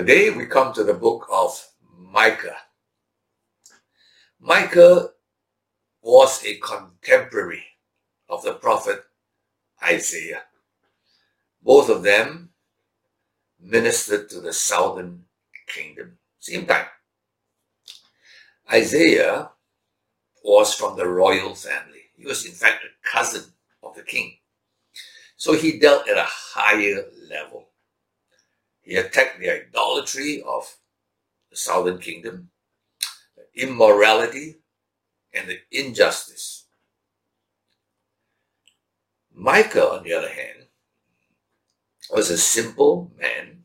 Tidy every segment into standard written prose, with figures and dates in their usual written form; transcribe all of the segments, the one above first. Today we come to the book of Micah. Micah was a contemporary of the prophet Isaiah. Both of them ministered to the southern kingdom. Same time. Isaiah was from the royal family. He was in fact a cousin of the king. So he dealt at a higher level. He attacked the idolatry of the southern kingdom, the immorality, and the injustice. Micah, on the other hand, was a simple man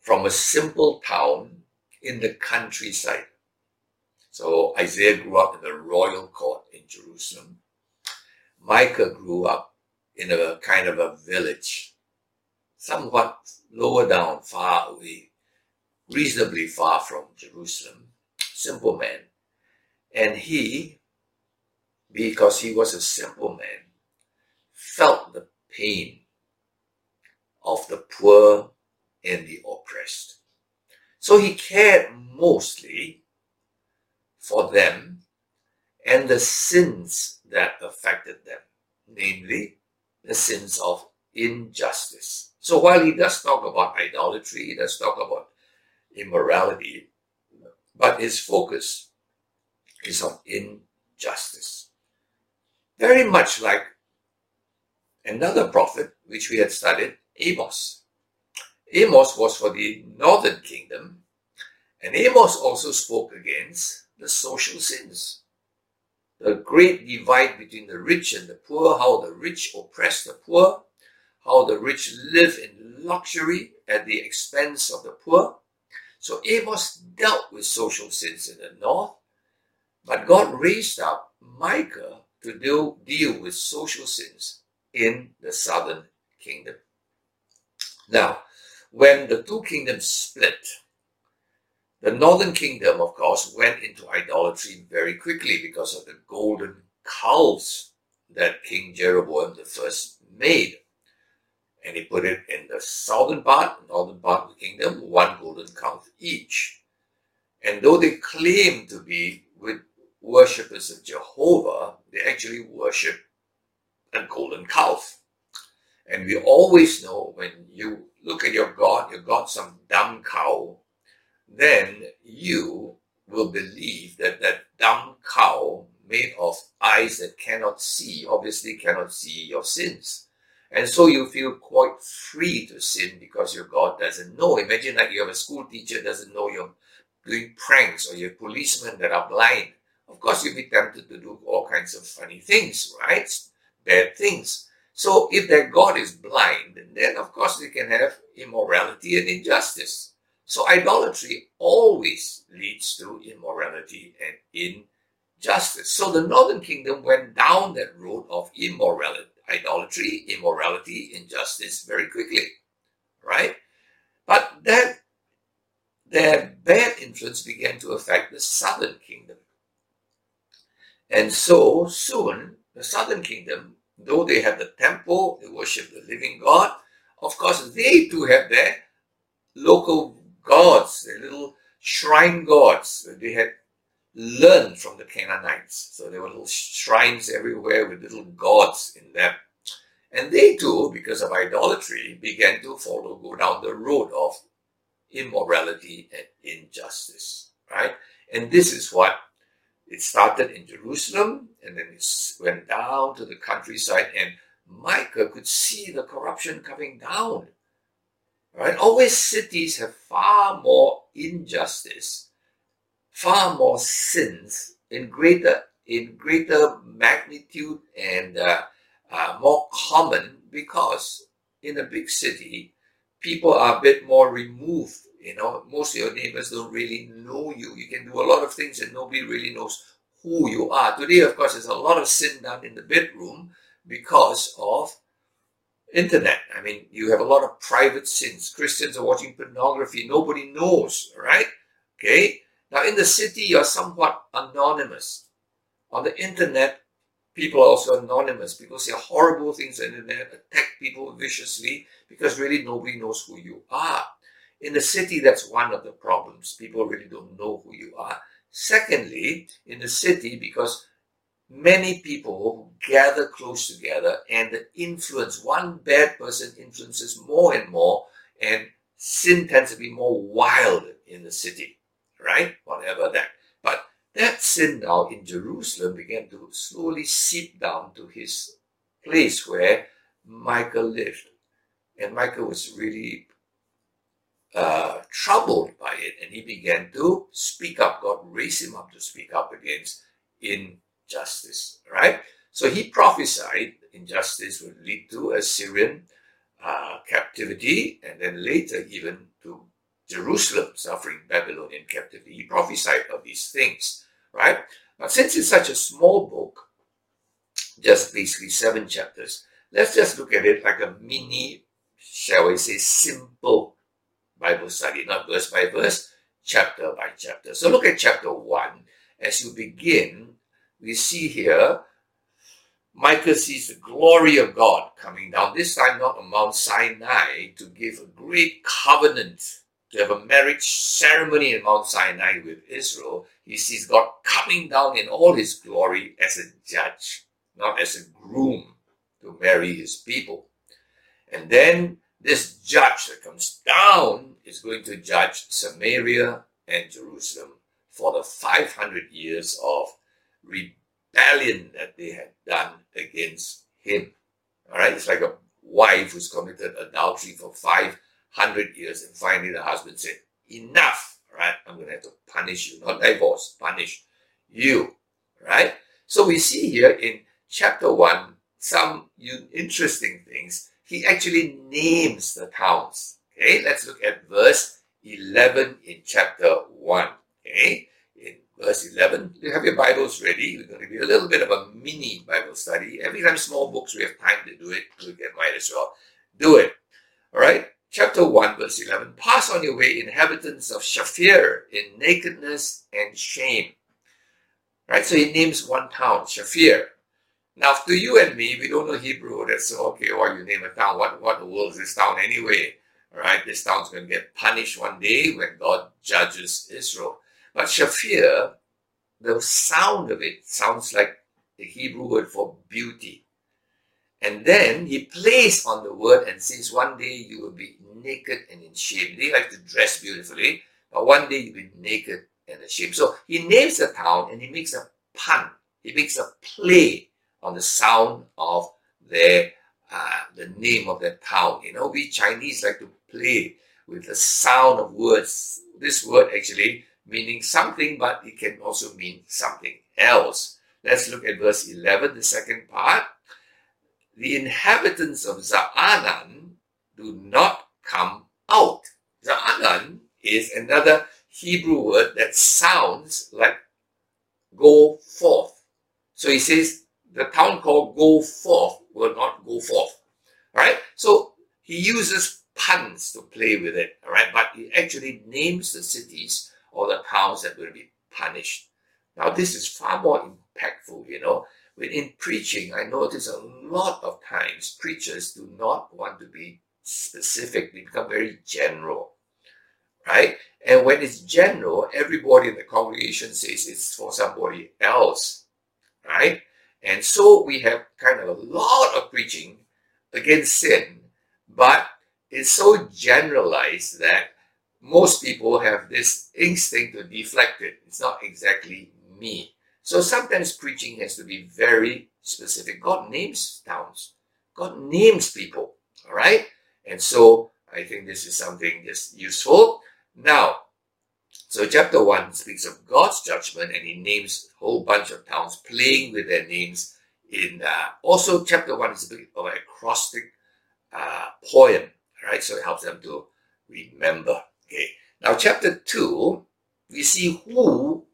from a simple town in the countryside. So Isaiah grew up in the royal court in Jerusalem. Micah grew up in a kind of a village, somewhat lower down, far away, reasonably far from Jerusalem. Simple man. And he, because he was a simple man, felt the pain of the poor and the oppressed. So he cared mostly for them and the sins that affected them, namely the sins of injustice. So while he does talk about idolatry, he does talk about immorality, but his focus is on injustice. Very much like another prophet which we had studied, Amos. Amos was for the northern kingdom, and Amos also spoke against the social sins. The great divide between the rich and the poor, how the rich oppress the poor, how the rich live in luxury at the expense of the poor. So Amos dealt with social sins in the north, but God raised up Micah to deal with social sins in the southern kingdom. Now, when the two kingdoms split, the northern kingdom, of course, went into idolatry very quickly because of the golden calves that King Jeroboam I made. And he put it in the southern part, northern part of the kingdom, one golden calf each. And though they claimed to be with worshippers of Jehovah, they actually worship a golden calf. And we always know when you look at your God, some dumb cow, then you will believe that that dumb cow made of eyes that cannot see, obviously cannot see your sins. And so you feel quite free to sin because your God doesn't know. Imagine like you have a school teacher that doesn't know you're doing pranks, or you have policemen that are blind. Of course, you'll be tempted to do all kinds of funny things, right? Bad things. So if their God is blind, then of course they can have immorality and injustice. So idolatry always leads to immorality and injustice. So the northern kingdom went down that road of immorality, idolatry, immorality, injustice very quickly, right? But that their bad influence began to affect the southern kingdom. And so soon, the southern kingdom, though they have the temple, they worship the living God, of course they too have their local gods, their little shrine gods that they had learned from the Canaanites. So there were little shrines everywhere with little gods in them. And they too, because of idolatry, began to go down the road of immorality and injustice, right? And this is what it started in Jerusalem, and then it went down to the countryside, and Micah could see the corruption coming down. Right? Always cities have far more injustice, far more sins in greater magnitude and more common, because in a big city, people are a bit more removed. You know, most of your neighbors don't really know you. You can do a lot of things and nobody really knows who you are. Today, of course, there's a lot of sin done in the bedroom because of internet. I mean, you have a lot of private sins. Christians are watching pornography. Nobody knows, right? Okay. Now, in the city, you're somewhat anonymous. On the internet, people are also anonymous. People say horrible things on the internet, attack people viciously, because really nobody knows who you are. In the city, that's one of the problems. People really don't know who you are. Secondly, in the city, because many people gather close together and the influence, one bad person influences more and more, and sin tends to be more wild in the city, right? Whatever that. But that sin now in Jerusalem began to slowly seep down to his place where Micah lived. And Micah was really troubled by it, and he began to speak up. God raised him up to speak up against injustice, right? So he prophesied injustice would lead to Assyrian captivity, and then later even to Jerusalem suffering Babylonian captivity. He prophesied of these things, right? But since it's such a small book, just basically 7 chapters, let's just look at it like a mini, shall we say, simple Bible study, not verse by verse, chapter by chapter. So look at chapter 1. As you begin, we see here, Micah sees the glory of God coming down, this time not on Mount Sinai, to give a great covenant, to have a marriage ceremony in Mount Sinai with Israel. He sees God coming down in all his glory as a judge, not as a groom to marry his people. And then this judge that comes down is going to judge Samaria and Jerusalem for the 500 years of rebellion that they had done against him. All right, it's like a wife who's committed adultery for 500 years, and finally the husband said, enough, right? I'm going to have to punish you, not divorce, punish you, right? So we see here in chapter 1 some interesting things. He actually names the towns. Okay, let's look at verse 11 in chapter 1. Okay, in verse 11, you have your Bibles ready. We're going to do a little bit of a mini Bible study. Every time small books, we have time to do it. You might as well do it. All right, chapter 1, verse 11. Pass on your way, inhabitants of Shaphir, in nakedness and shame. All right, so he names one town, Shaphir. Now, to you and me, we don't know Hebrew. That's okay. Well, you name a town. What the world is this town anyway? All right, this town's going to get punished one day when God judges Israel. But Shaphir, the sound of it sounds like the Hebrew word for beauty. And then he plays on the word and says, one day you will be naked and in shame. They like to dress beautifully, but one day you'll be naked and ashamed. So he names the town and he makes a pun. He makes a play on the sound of the name of that town. You know, we Chinese like to play with the sound of words. This word actually meaning something, but it can also mean something else. Let's look at verse 11, the second part. The inhabitants of Za'anan do not come out. Za'anan is another Hebrew word that sounds like go forth. So he says, the town called Go Forth will not go forth. All right? So he uses puns to play with it. All right? But he actually names the cities or the towns that will be punished. Now, this is far more impactful, you know. Within preaching, I notice a lot of times preachers do not want to be specific. They become very general. Right? And when it's general, everybody in the congregation says it's for somebody else. Right? And so we have kind of a lot of preaching against sin, but it's so generalized that most people have this instinct to deflect it. It's not exactly me. So sometimes preaching has to be very specific. God names towns. God names people. All right? And so I think this is something just useful. Now, so chapter 1 speaks of God's judgment, and he names a whole bunch of towns, playing with their names. Also, chapter 1 is a bit of an acrostic poem, right? So it helps them to remember. Okay. Now, chapter 2, we see who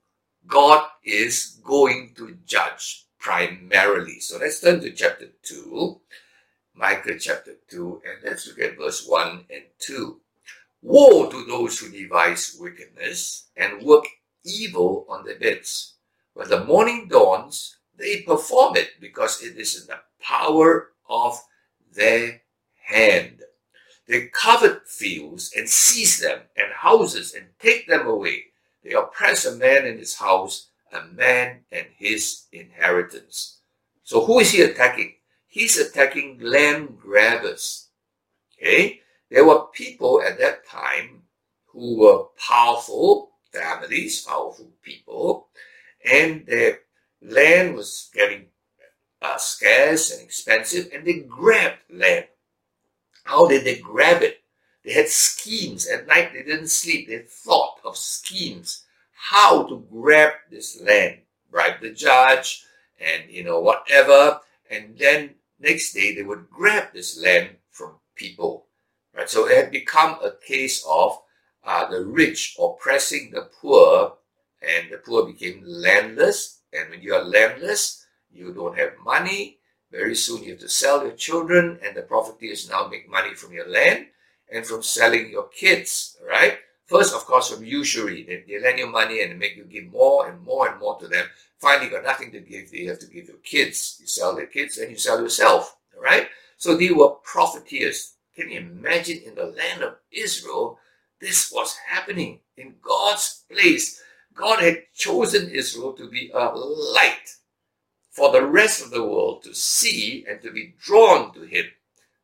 God is going to judge primarily. So let's turn to chapter 2, Micah chapter 2, and let's look at verse 1 and 2. Woe to those who devise wickedness and work evil on their beds. When the morning dawns, they perform it because it is in the power of their hand. They covet fields and seize them, and houses, and take them away. They oppress a man and his house, a man and his inheritance. So who is he attacking? He's attacking land grabbers. Okay? There were people at that time who were powerful families, powerful people, and their land was getting scarce and expensive, and they grabbed land. How did they grab it? They had schemes. At night they didn't sleep. They thought of schemes. How to grab this land. Bribe the judge and, whatever. And then next day they would grab this land from people. Right? So it had become a case of the rich oppressing the poor, and the poor became landless. And when you are landless, you don't have money. Very soon you have to sell your children, and the profiteers now make money from your land and from selling your kids, right? First, of course, from usury. They lend you money and make you give more and more and more to them. Finally, you got nothing to give. They have to give your kids. You sell their kids and you sell yourself, all right? So they were profiteers. Can you imagine in the land of Israel, this was happening in God's place. God had chosen Israel to be a light for the rest of the world to see and to be drawn to him.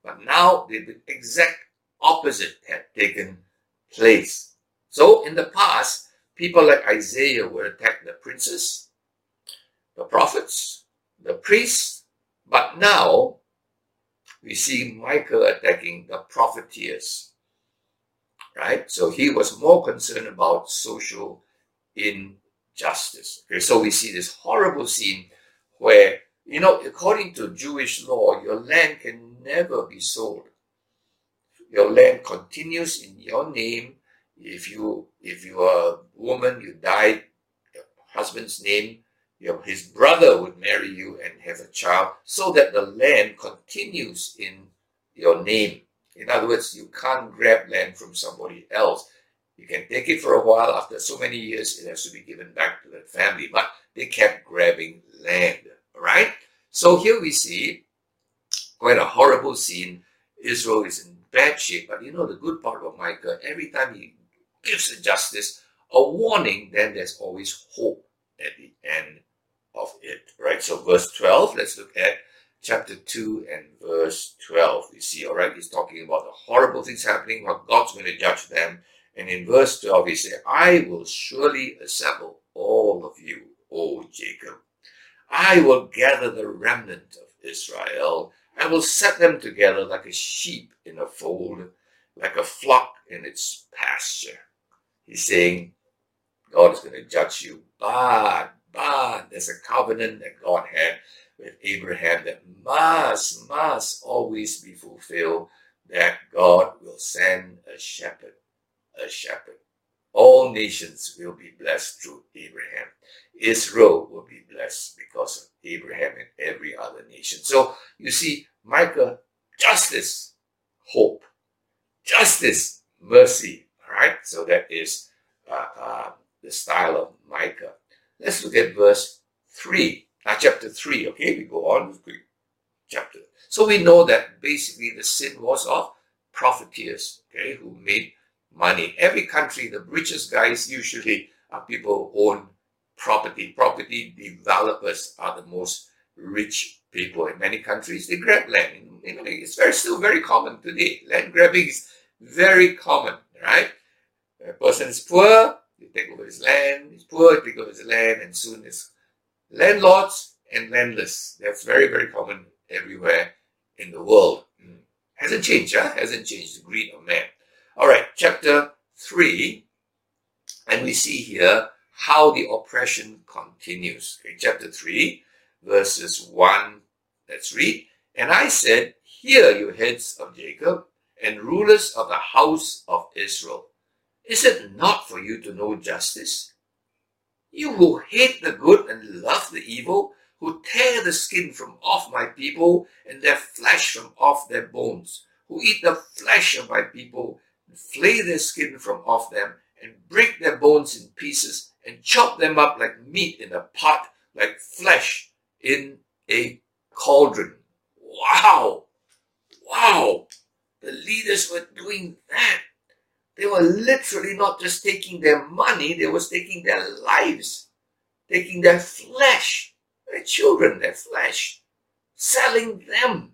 But now the exact opposite had taken place. So in the past, people like Isaiah would attack the princes, the prophets, the priests. But now we see Micah attacking the profiteers. Right? So he was more concerned about social injustice. Okay, so we see this horrible scene where, according to Jewish law, your land can never be sold. Your land continues in your name. If you are a woman, you died, your husband's name, his brother would marry you and have a child, so that the land continues in your name. In other words, you can't grab land from somebody else. You can take it for a while. After so many years, it has to be given back to the family. But they kept grabbing land, right? So here we see quite a horrible scene. Israel is in bad shape. But the good part of Micah, every time he gives a justice, a warning, then there's always hope at the end of it, right? So verse 12, let's look at chapter 2 and verse 12. You see, all right, he's talking about the horrible things happening, what God's going to judge them. And in verse 12, he said, I will surely assemble all of you, O Jacob. I will gather the remnant of Israel. I will set them together like a sheep in a fold, like a flock in its pasture. He's saying, God is going to judge you. But there's a covenant that God had with Abraham that must always be fulfilled, that God will send a shepherd. All nations will be blessed through Abraham. Israel will be blessed because of Abraham and every other nation. So you see, Micah, justice, hope, justice, mercy. All right, so that is the style of Micah. Let's look at verse 3. Now, chapter 3, okay, we go on with quick chapter. So we know that basically the sin was of profiteers, okay, who made money. Every country, the richest guys usually are people who own property. Property developers are the most rich people in many countries. They grab land. It's still very common today. Land grabbing is very common, right? A person is poor, they take over his land. He's poor, they take over his land, and soon it's landlords and landless. That's very, very common everywhere in the world. Hasn't changed, huh? Hasn't changed, the greed of man. All right, chapter 3, and we see here how the oppression continues. Okay, chapter 3, verses 1, let's read. And I said, hear, you heads of Jacob, and rulers of the house of Israel. Is it not for you to know justice? You who hate the good and love the evil, who tear the skin from off my people, and their flesh from off their bones, who eat the flesh of my people, flay their skin from off them, and break their bones in pieces, and chop them up like meat in a pot, like flesh in a cauldron. Wow! the leaders were doing that. They were literally not just taking their money, they were taking their lives, taking their flesh, their children, their flesh, selling them.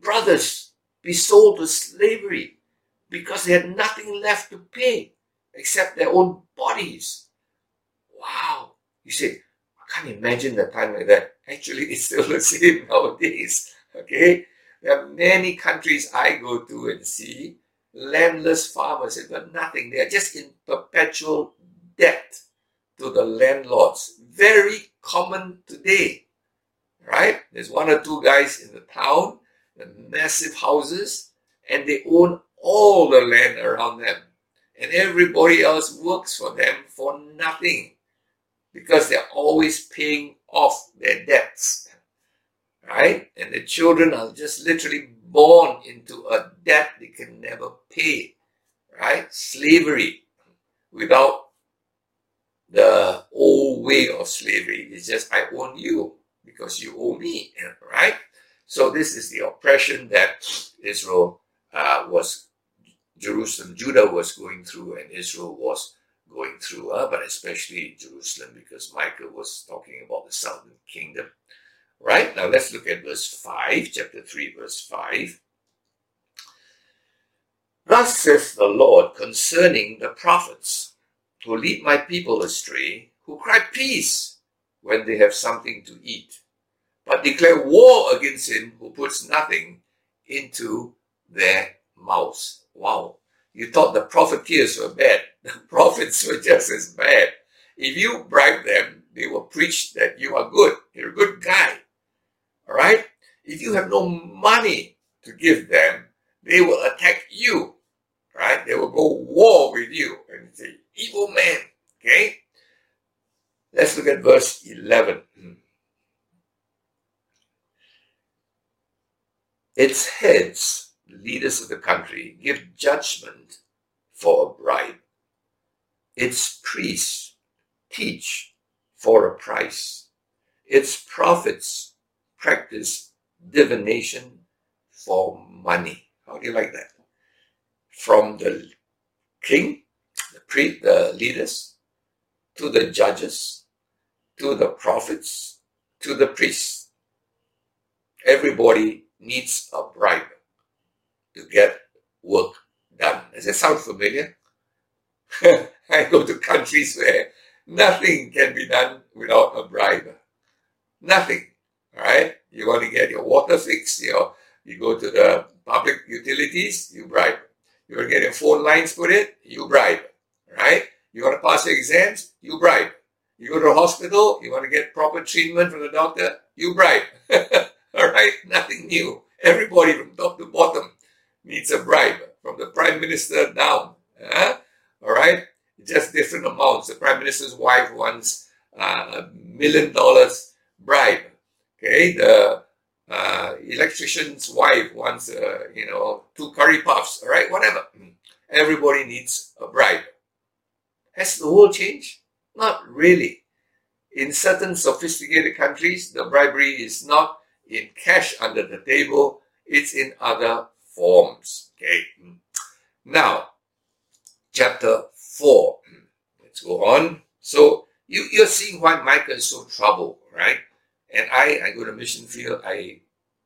Brothers be sold to slavery because they had nothing left to pay except their own bodies. Wow. You say, I can't imagine a time like that. Actually, it's still the same nowadays. Okay? There are many countries I go to and see landless farmers. They've got nothing. They are just in perpetual debt to the landlords. Very common today. Right? There's one or two guys in the town, the massive houses, and they own all the land around them. And everybody else works for them for nothing because they're always paying off their debts. Right? And the children are just literally born into a debt they can never pay. Right? Slavery without the old way of slavery. It's just, I own you because you owe me. Right? So this is the oppression that Judah was going through and Israel was going through, but especially Jerusalem, because Micah was talking about the southern kingdom. Right, now let's look at verse 5, chapter 3, verse 5. Thus saith the Lord concerning the prophets who lead my people astray, who cry peace when they have something to eat, but declare war against him who puts nothing into their mouths. Wow, you thought the profiteers were bad. The prophets were just as bad. If you bribe them, they will preach that you are good. You're a good guy. All right? If you have no money to give them, they will attack you. Right? They will go war with you and say, evil man. Okay? Let's look at verse 11. Its heads, leaders of the country, give judgment for a bribe. Its priests teach for a price. Its prophets practice divination for money. How do you like that? From the king, the priest, the leaders, to the judges, to the prophets, to the priests. Everybody needs a bribe to get work done. Does that sound familiar? I go to countries where nothing can be done without a bribe. Nothing. All right? You want to get your water fixed, you go to the public utilities, you bribe. You want to get your phone lines put in, you bribe. All right? You want to pass your exams, you bribe. You go to a hospital, you want to get proper treatment from the doctor, you bribe. All right? Nothing new. Everybody from top to bottom needs a bribe, from the prime minister down. All right? Just different amounts. The prime minister's wife wants $1 million bribe. Okay? The electrician's wife wants, 2 curry puffs. All right? Whatever. Everybody needs a bribe. Has the world changed? Not really. In certain sophisticated countries, the bribery is not in cash under the table. It's in other forms. Okay. Now, chapter 4. Let's go on. So, you're seeing why Micah is so troubled, right? And I go to mission field, I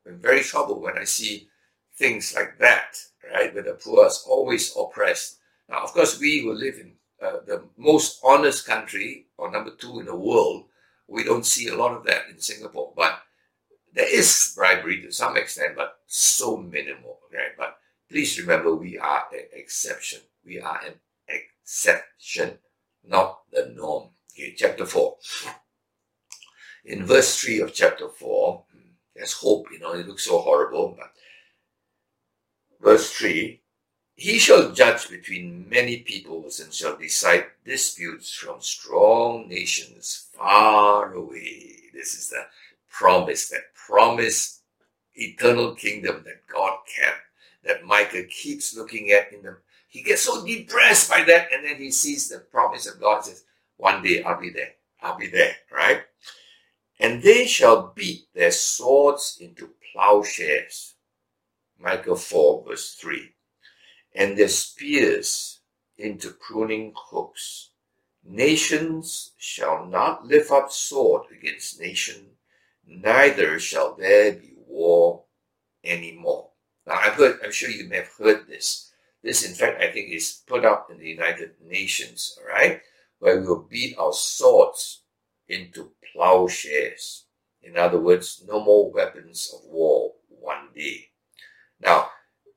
am very troubled when I see things like that, right? Where the poor are always oppressed. Now, of course, we who live in the most honest country, or number 2 in the world, we don't see a lot of that in Singapore. But there is bribery to some extent, but so minimal, right? But please remember, we are an exception. We are an exception, not the norm. Okay, chapter 4. In verse 3 of chapter 4, there's hope, it looks so horrible, but verse 3, he shall judge between many peoples and shall decide disputes from strong nations far away. This is the promise, that promised eternal kingdom that God kept, that Micah keeps looking at in them. He gets so depressed by that, and then he sees the promise of God, says, one day I'll be there, right? And they shall beat their swords into plowshares Micah 4, verse 3. And their spears into pruning hooks. Nations shall not lift up sword against nation, neither shall there be war anymore. Now, I'm sure you may have heard this. This, in fact, I think is put up in the United Nations, all right, where we will beat our swords into plowshares. In other words, no more weapons of war one day. Now,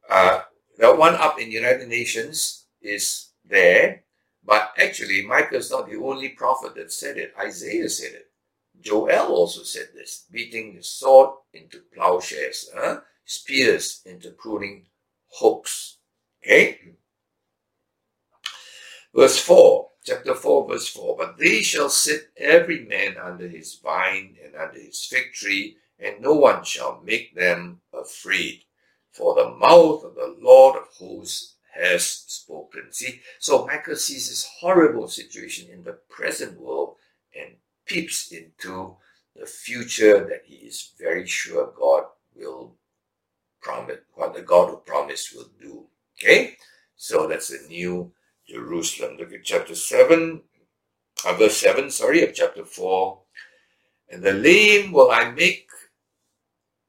that one up in the United Nations is there, but actually Micah is not the only prophet that said it. Isaiah said it. Joel also said this, beating the sword into plowshares, spears into pruning hooks. Okay? Verse 4, chapter 4, verse 4. But they shall sit every man under his vine and under his fig tree, and no one shall make them afraid. For the mouth of the Lord of hosts has spoken. See, so Micah sees this horrible situation in the present world and peeps into the future that he is very sure God will promise, what the God who promised will do. Okay, so that's the New Jerusalem. Look at verse 7 of chapter 4. And the lame will I make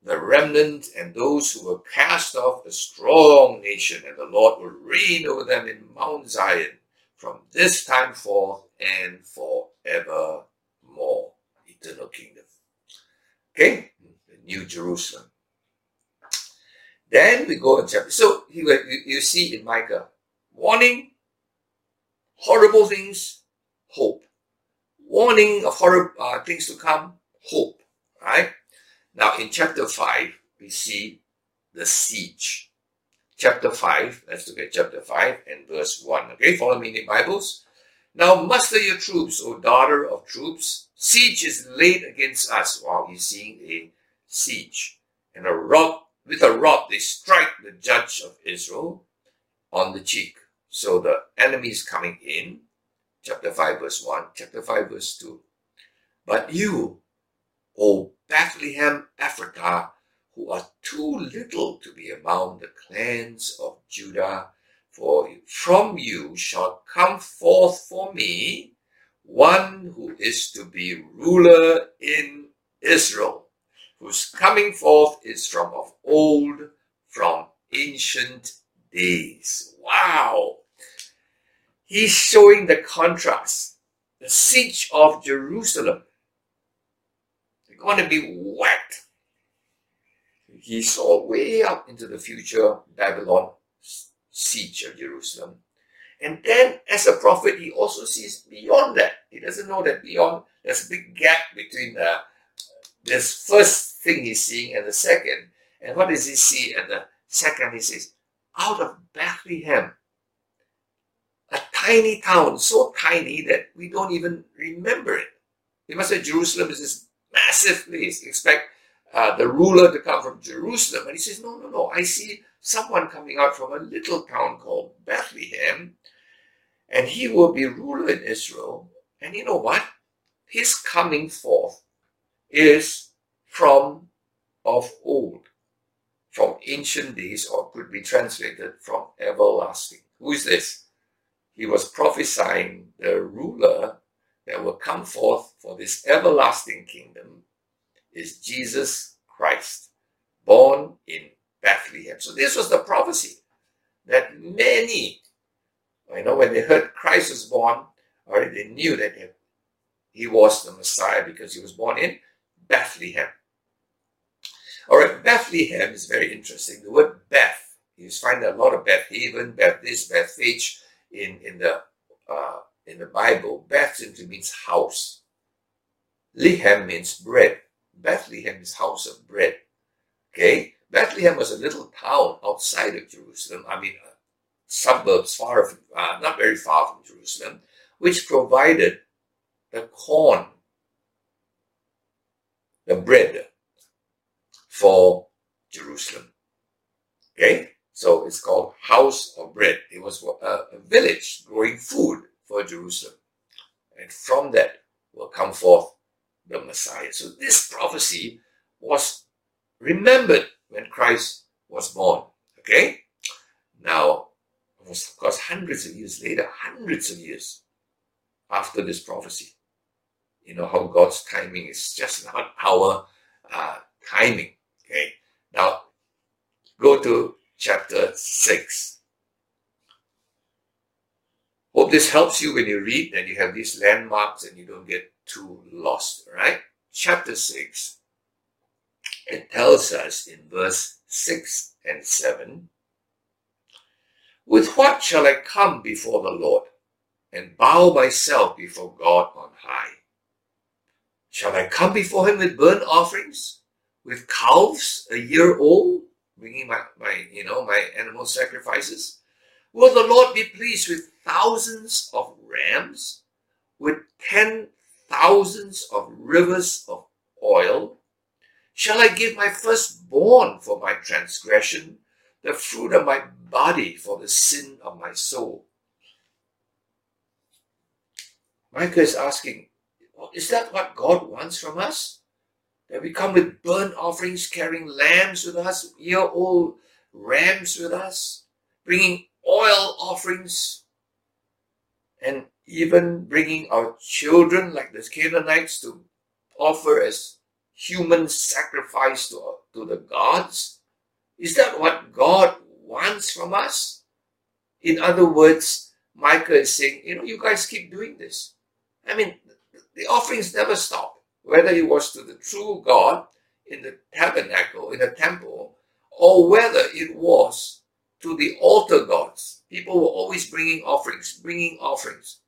the remnant, and those who were cast off a strong nation, and the Lord will reign over them in Mount Zion from this time forth and forevermore. Eternal kingdom. Okay, the New Jerusalem. Then we go in chapter. So you see in Micah, warning, horrible things, hope. Warning of horrible things to come, hope. Right? Now in chapter 5, we see the siege. Chapter 5, let's look at chapter 5 and verse 1. Okay, follow me in the Bibles. Now muster your troops, O daughter of troops. Siege is laid against us. Wow, you're seeing a siege. And a rock. With a rod, they strike the judge of Israel on the cheek. So the enemy is coming in. Chapter 5, verse 1. Chapter 5, verse 2. But you, O Bethlehem Ephrathah, who are too little to be among the clans of Judah, for from you shall come forth for me one who is to be ruler in Israel, whose coming forth is from of old, from ancient days. Wow! He's showing the contrast. The siege of Jerusalem. They're going to be whacked. He saw way up into the future Babylon siege of Jerusalem. And then, as a prophet, he also sees beyond that. He doesn't know that beyond, there's a big gap between this first thing he's seeing and the second. And what does he see at the second? He says, out of Bethlehem, a tiny town, so tiny that we don't even remember it. We must say Jerusalem is this massive place. Expect the ruler to come from Jerusalem. And he says, no. I see someone coming out from a little town called Bethlehem, and he will be ruler in Israel. And you know what? His coming forth is from of old, from ancient days, or could be translated from everlasting. Who is this? He was prophesying the ruler that will come forth for this everlasting kingdom is Jesus Christ, born in Bethlehem. So this was the prophecy that many, when they heard Christ was born, they knew that he was the Messiah because he was born in Bethlehem. All right, Bethlehem is very interesting. The word Beth, you find a lot of Beth Haven, Beth this, Bethphage in the Bible. Beth simply means house. Lehem means bread. Bethlehem is house of bread. Okay, Bethlehem was a little town outside of Jerusalem. Suburbs not very far from Jerusalem, which provided the corn, the bread for Jerusalem. Okay? So it's called House of Bread. It was a village growing food for Jerusalem. And from that will come forth the Messiah. So this prophecy was remembered when Christ was born. Okay? Now, of course, hundreds of years later, hundreds of years after this prophecy, you know how God's timing is just not our timing. Okay? Now, go to chapter 6. Hope this helps you when you read and you have these landmarks and you don't get too lost, right? Chapter 6, it tells us in verse 6 and 7, "With what shall I come before the Lord and bow myself before God on high? Shall I come before him with burnt offerings, with calves a year old, bringing my animal sacrifices? Will the Lord be pleased with thousands of rams, with 10,000 of rivers of oil? Shall I give my firstborn for my transgression, the fruit of my body for the sin of my soul?" Micah is asking, is that what God wants from us? That we come with burnt offerings, carrying lambs with us, year-old rams with us, bringing oil offerings, and even bringing our children like the Canaanites to offer as human sacrifice to the gods? Is that what God wants from us? In other words, Micah is saying, you guys keep doing this. I mean, the offerings never stop, whether it was to the true God in the tabernacle, in the temple, or whether it was to the altar gods. People were always bringing offerings.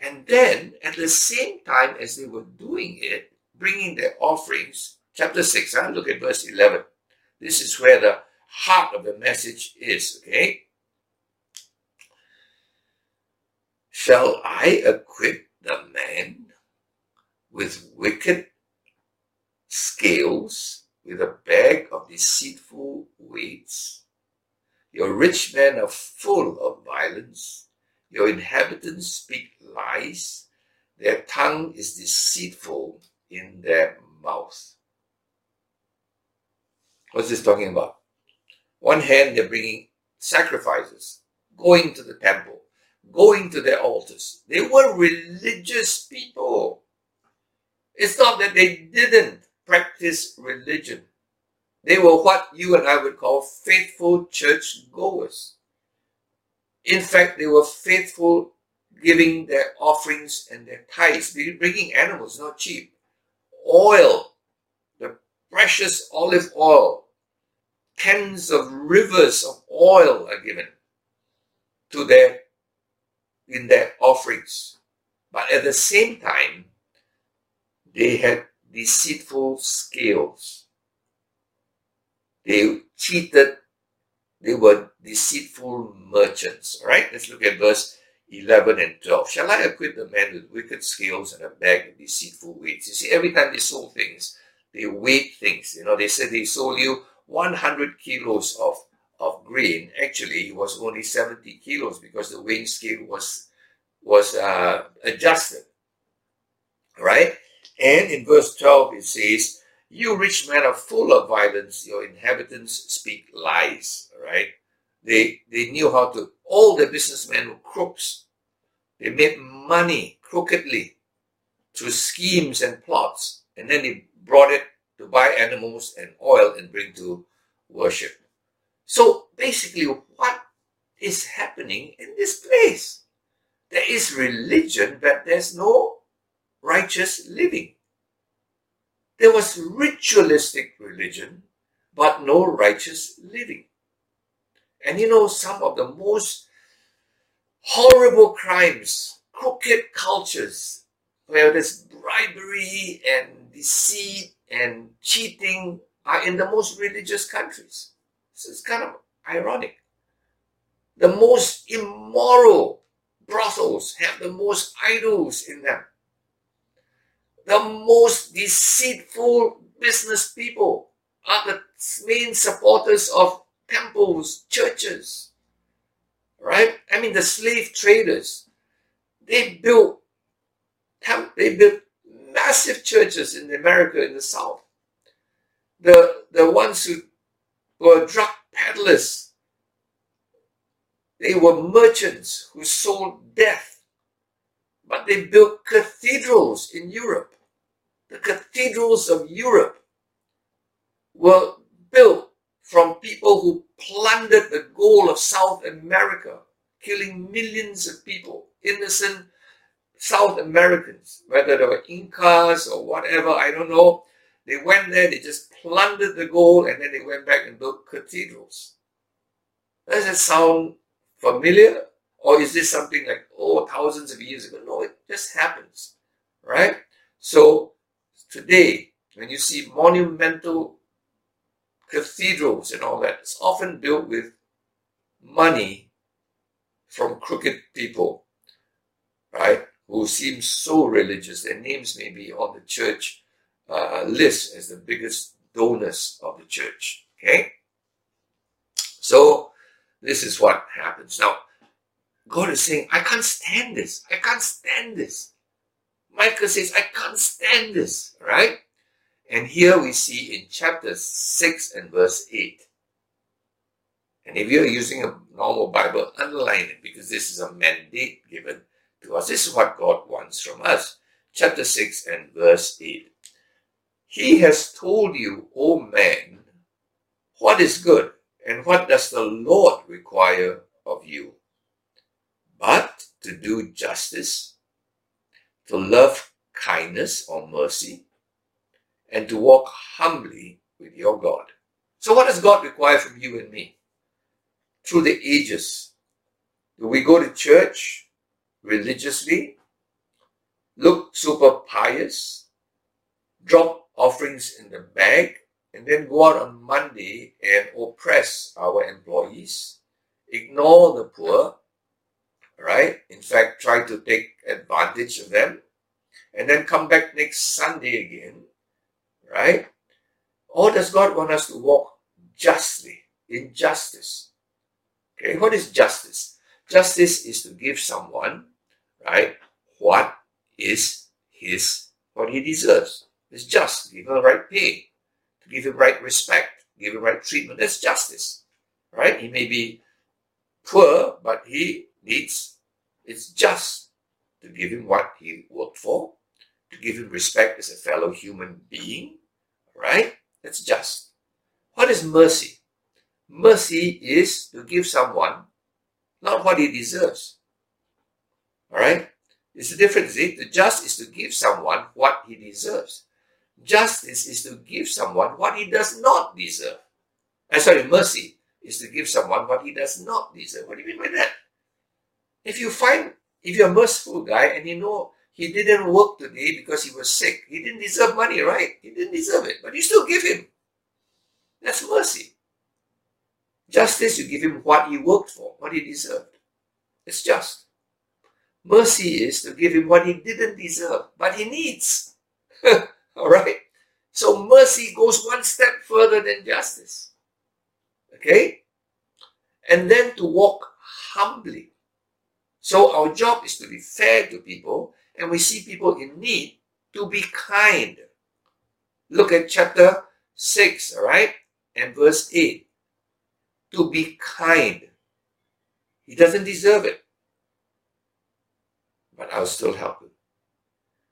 And then, at the same time as they were doing it, bringing their offerings, chapter 6, look at verse 11. This is where the heart of the message is, okay? "Shall I equip the man with wicked scales, with a bag of deceitful weights? Your rich men are full of violence. Your inhabitants speak lies. Their tongue is deceitful in their mouth." What's this talking about? One hand, they're bringing sacrifices, going to the temple, going to their altars. They were religious people. It's not that they didn't practice religion. They were what you and I would call faithful churchgoers. In fact, they were faithful, giving their offerings and their tithes, bringing animals, not cheap, oil, the precious olive oil. Tens of rivers of oil are given to in their offerings. But at the same time, they had deceitful scales. They cheated. They were deceitful merchants. All right, let's look at verse 11 and 12. "Shall I equip the man with wicked scales and a bag of deceitful weights?" You see, every time they sold things, they weighed things. They said they sold you 100 kilos of grain. Actually, it was only 70 kilos because the weighing scale was adjusted. All right, and in verse 12 it says, "You rich men are full of violence. Your inhabitants speak lies." All right? They knew how to. All the businessmen were crooks. They made money crookedly through schemes and plots, and then they brought it to buy animals and oil and bring to worship. So basically, what is happening in this place? There is religion, but there's no righteous living. There was ritualistic religion, but no righteous living. And some of the most horrible crimes, crooked cultures, where there's bribery and deceit and cheating, are in the most religious countries. So it's kind of ironic. The most immoral brothels have the most idols in them. The most deceitful business people are the main supporters of temples, churches, right? I mean, the slave traders, they built massive churches in America in the South. The ones who were drug peddlers. They were merchants who sold death. But they built cathedrals in Europe. The cathedrals of Europe were built from people who plundered the gold of South America, killing millions of people, innocent South Americans, whether they were Incas or whatever, I don't know. They went there, they just plundered the gold, and then they went back and built cathedrals. Does that sound familiar? Or is this something like, oh, thousands of years ago? No, it just happens, right? So today, when you see monumental cathedrals and all that, it's often built with money from crooked people, right, who seem so religious. Their names may be on the church list as the biggest donors of the church, okay? So this is what happens. Now, God is saying, I can't stand this. I can't stand this. Micah says, I can't stand this, right? And here we see in chapter 6 and verse 8. And if you're using a normal Bible, underline it, because this is a mandate given to us. This is what God wants from us. Chapter 6 and verse 8. He has told you, O man, what is good, and what does the Lord require of you, but to do justice, to love kindness or mercy, and to walk humbly with your God. So what does God require from you and me? Through the ages, do we go to church religiously, look super pious, drop offerings in the bag, and then go out on Monday and oppress our employees, ignore the poor, right? In fact, try to take advantage of them, and then come back next Sunday again, right? Or does God want us to walk justly, in justice? Okay, what is justice? Justice is to give someone, right, what is his, what he deserves. It's just to give him the right pay, to give him right respect, give him right treatment. That's justice, right? He may be poor, but he needs, it's just to give him what he worked for, to give him respect as a fellow human being, right? That's just. What is mercy? Mercy is to give someone not what he deserves. Alright? It's the difference. See? The just is to give someone what he deserves. Justice is to give someone what he does not deserve. Mercy is to give someone what he does not deserve. What do you mean by that? If you're a merciful guy and you know he didn't work today because he was sick, he didn't deserve money, right? He didn't deserve it, but you still give him. That's mercy. Justice, you give him what he worked for, what he deserved. It's just. Mercy is to give him what he didn't deserve, but he needs. Alright? So mercy goes one step further than justice. Okay? And then to walk humbly. So our job is to be fair to people, and we see people in need to be kind. Look at chapter 6, alright? And verse 8. To be kind. He doesn't deserve it. But I'll still help him.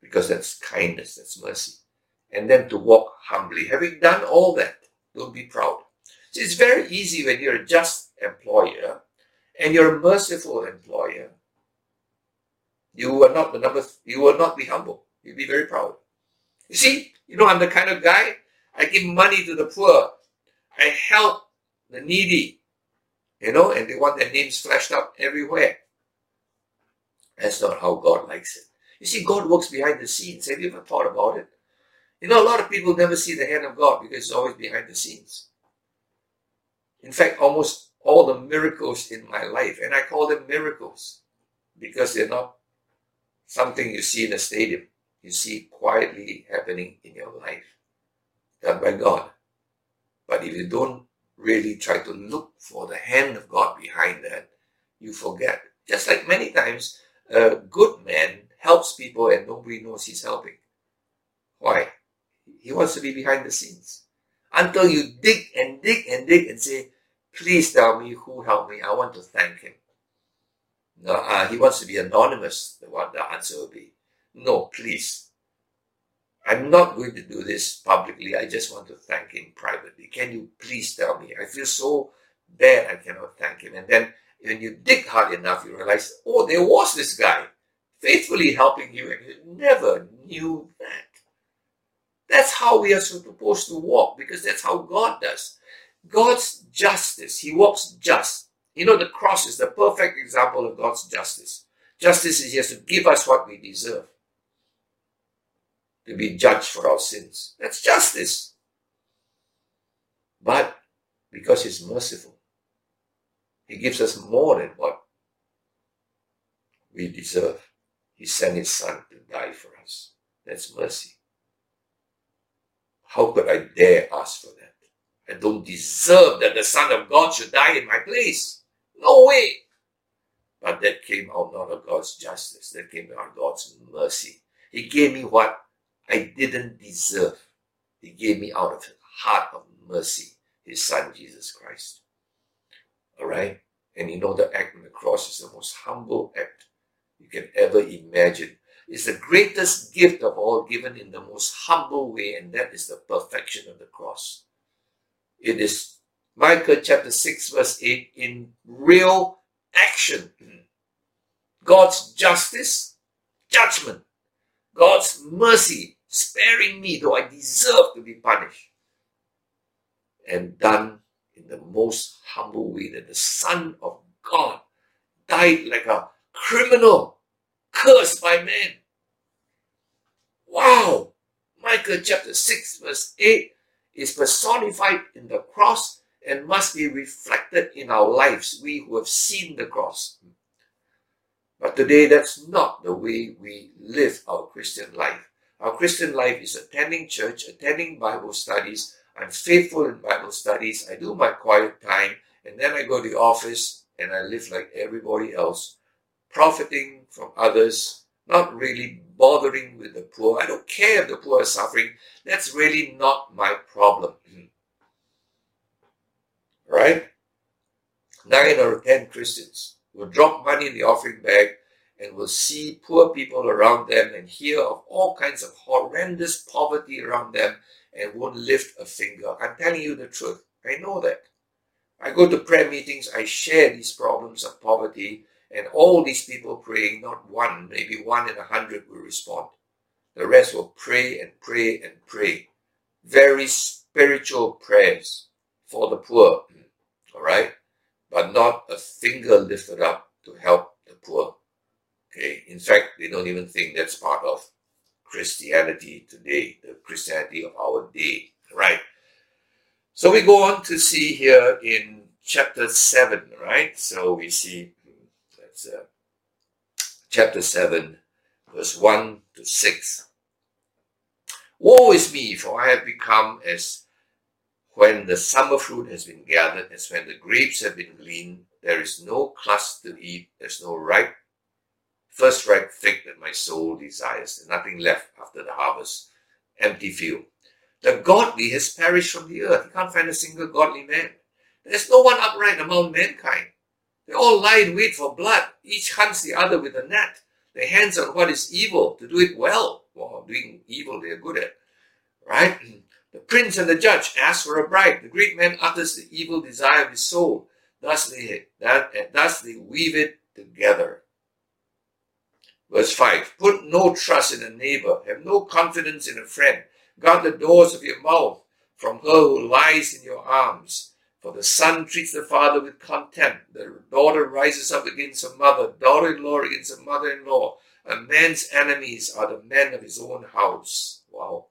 Because that's kindness, that's mercy. And then to walk humbly. Having done all that, don't be proud. See, it's very easy when you're a just employer and you're a merciful employer. You will not be humble. You'll be very proud. You see, I'm the kind of guy, I give money to the poor. I help the needy, and they want their names flashed up everywhere. That's not how God likes it. You see, God works behind the scenes. Have you ever thought about it? A lot of people never see the hand of God because it's always behind the scenes. In fact, almost all the miracles in my life, and I call them miracles because they're not something you see in a stadium. You see quietly happening in your life, done by God. But if you don't really try to look for the hand of God behind that, you forget. Just like many times, a good man helps people and nobody knows he's helping. Why? He wants to be behind the scenes. until you dig and dig and dig and say, please tell me who helped me. I want to thank him. No, he wants to be anonymous, what the answer will be. No, please. I'm not going to do this publicly. I just want to thank him privately. Can you please tell me? I feel so bad I cannot thank him. And then when you dig hard enough, you realize, oh, there was this guy faithfully helping you, and you never knew that. That's how we are supposed to walk, because that's how God does. God's justice, he walks just. You know, the cross is the perfect example of God's justice. Justice is just to give us what we deserve, to be judged for our sins. That's justice. But because he's merciful, he gives us more than what we deserve. He sent his son to die for us. That's mercy. How could I dare ask for that? I don't deserve that the Son of God should die in my place. No way. But that came out not of God's justice. That came out of God's mercy. He gave me what I didn't deserve. He gave me out of his heart of mercy, his Son, Jesus Christ. Alright? And you know, the act on the cross is the most humble act you can ever imagine. It's the greatest gift of all, given in the most humble way, and that is the perfection of the cross. It is Micah chapter 6 verse 8 in real action. God's justice, judgment. God's mercy, sparing me though I deserve to be punished. And done in the most humble way, that the Son of God died like a criminal, cursed by man. Wow! Micah chapter 6 verse 8 is personified in the cross and must be reflected in our lives, we who have seen the cross. But today, that's not the way we live our Christian life. Our Christian life is attending church, attending Bible studies. I'm faithful in Bible studies. I do my quiet time, and then I go to the office and I live like everybody else, profiting from others, not really bothering with the poor. I don't care if the poor are suffering. That's really not my problem. Right? 9 out of 10 Christians will drop money in the offering bag and will see poor people around them and hear of all kinds of horrendous poverty around them and won't lift a finger. I'm telling you the truth. I know that. I go to prayer meetings. I share these problems of poverty. And all these people praying, not one, maybe 1 in 100 will respond. The rest will pray and pray and pray. Very spiritual prayers for the poor, all right? But not a finger lifted up to help the poor, okay? In fact, they don't even think that's part of Christianity today, the Christianity of our day, right? So we go on to see here in chapter 7, right? So we see... chapter 7 verse 1 to 6. Woe is me, for I have become as when the summer fruit has been gathered, as when the grapes have been gleaned. There is no clust to eat, there's no ripe first ripe fig that my soul desires, and nothing left after the harvest. Empty field. The godly has perished from the earth. You can't find a single godly man. There's no one upright among mankind. They all lie in wait for blood. Each hunts the other with a net. Their hands on what is evil to do it well. Well, doing evil they are good at. Right? The prince and the judge ask for a bribe. The great man utters the evil desire of his soul. Thus they weave it together. Verse 5. Put no trust in a neighbor. Have no confidence in a friend. Guard the doors of your mouth from her who lies in your arms. For the son treats the father with contempt. The daughter rises up against her mother. Daughter-in-law against her mother-in-law. A man's enemies are the men of his own house. Wow.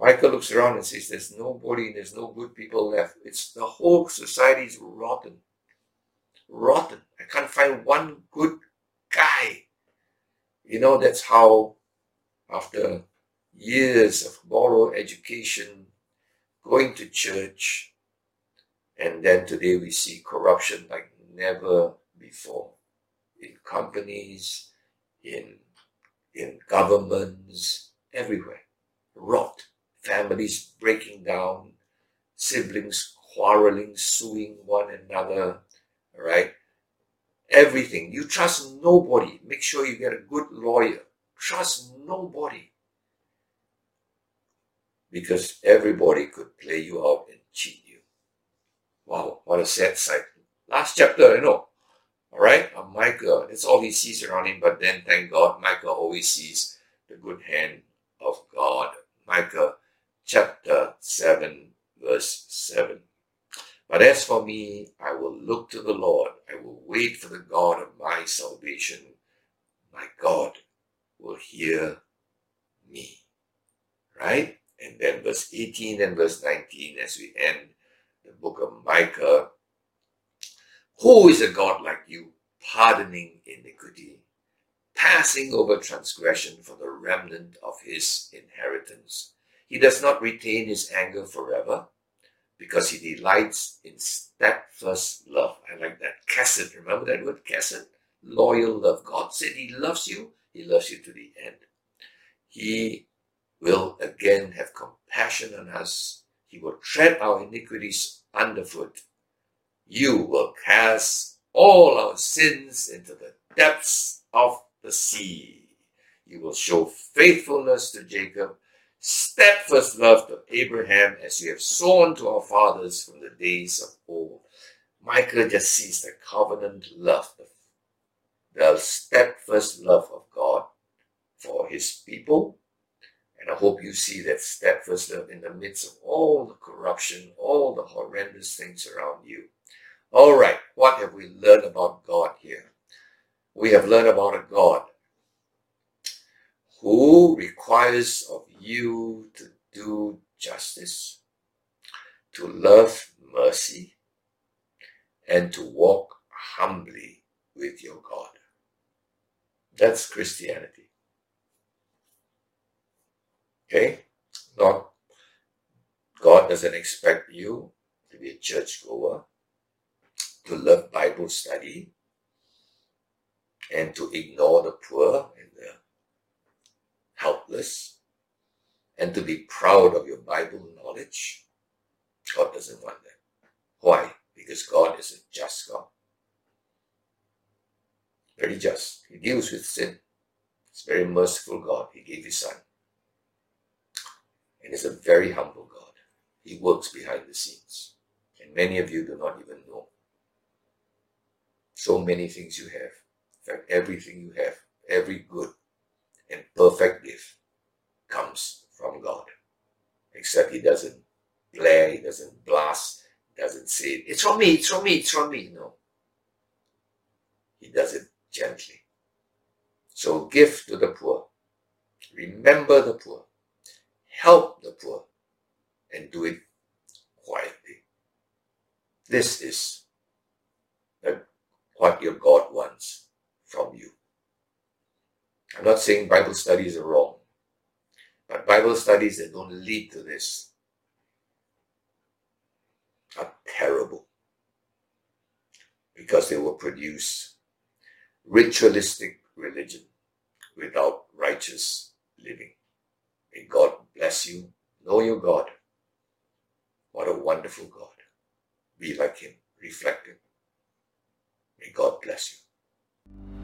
Michael looks around and says, there's nobody, there's no good people left. It's the whole society is rotten. Rotten. I can't find one good guy. You know, that's how, after years of moral education, going to church, and then today we see corruption like never before in companies, in governments, everywhere. Rot, families breaking down, siblings quarreling, suing one another, all right? Everything. You trust nobody. Make sure you get a good lawyer. Trust nobody. Because everybody could play you out and cheat you. Wow, what a sad sight. Last chapter, I know. All right? Micah, that's all he sees around him. But then, thank God, Micah always sees the good hand of God. Micah chapter 7, verse 7. But as for me, I will look to the Lord. I will wait for the God of my salvation. My God will hear me. Right? And then verse 18 and verse 19 as we end the book of Micah. Who is a God like you, pardoning iniquity, passing over transgression for the remnant of his inheritance? He does not retain his anger forever, because he delights in steadfast love. I like that. Chesed. Remember that word? Chesed. Loyal love. God said he loves you. He loves you to the end. He will again have compassion on us. He will tread our iniquities underfoot. You will cast all our sins into the depths of the sea. You will show faithfulness to Jacob, steadfast love to Abraham, as you have sworn to our fathers from the days of old. Micah just sees the covenant love, the steadfast love of God for his people. And I hope you see that steadfast love in the midst of all the corruption, all the horrendous things around you. All right, what have we learned about God here? We have learned about a God who requires of you to do justice, to love mercy, and to walk humbly with your God. That's Christianity. Okay? Not God doesn't expect you to be a churchgoer, to love Bible study, and to ignore the poor and the helpless, and to be proud of your Bible knowledge. God doesn't want that. Why? Because God is a just God. Very just. He deals with sin. He's a very merciful God. He gave his son. And he's a very humble God. He works behind the scenes. And many of you do not even know. So many things you have. In fact, everything you have, every good and perfect gift comes from God. Except he doesn't blare, he doesn't blast, he doesn't say, it's from me, it's from me, it's from me. No. He does it gently. So give to the poor. Remember the poor. Help the poor. And do it quietly. This is what your God wants from you. I'm not saying Bible studies are wrong, but Bible studies that don't lead to this are terrible, because they will produce ritualistic religion without righteous living. May God bless you. Know your God. What a wonderful God. Be like him. Reflect him. May God bless you.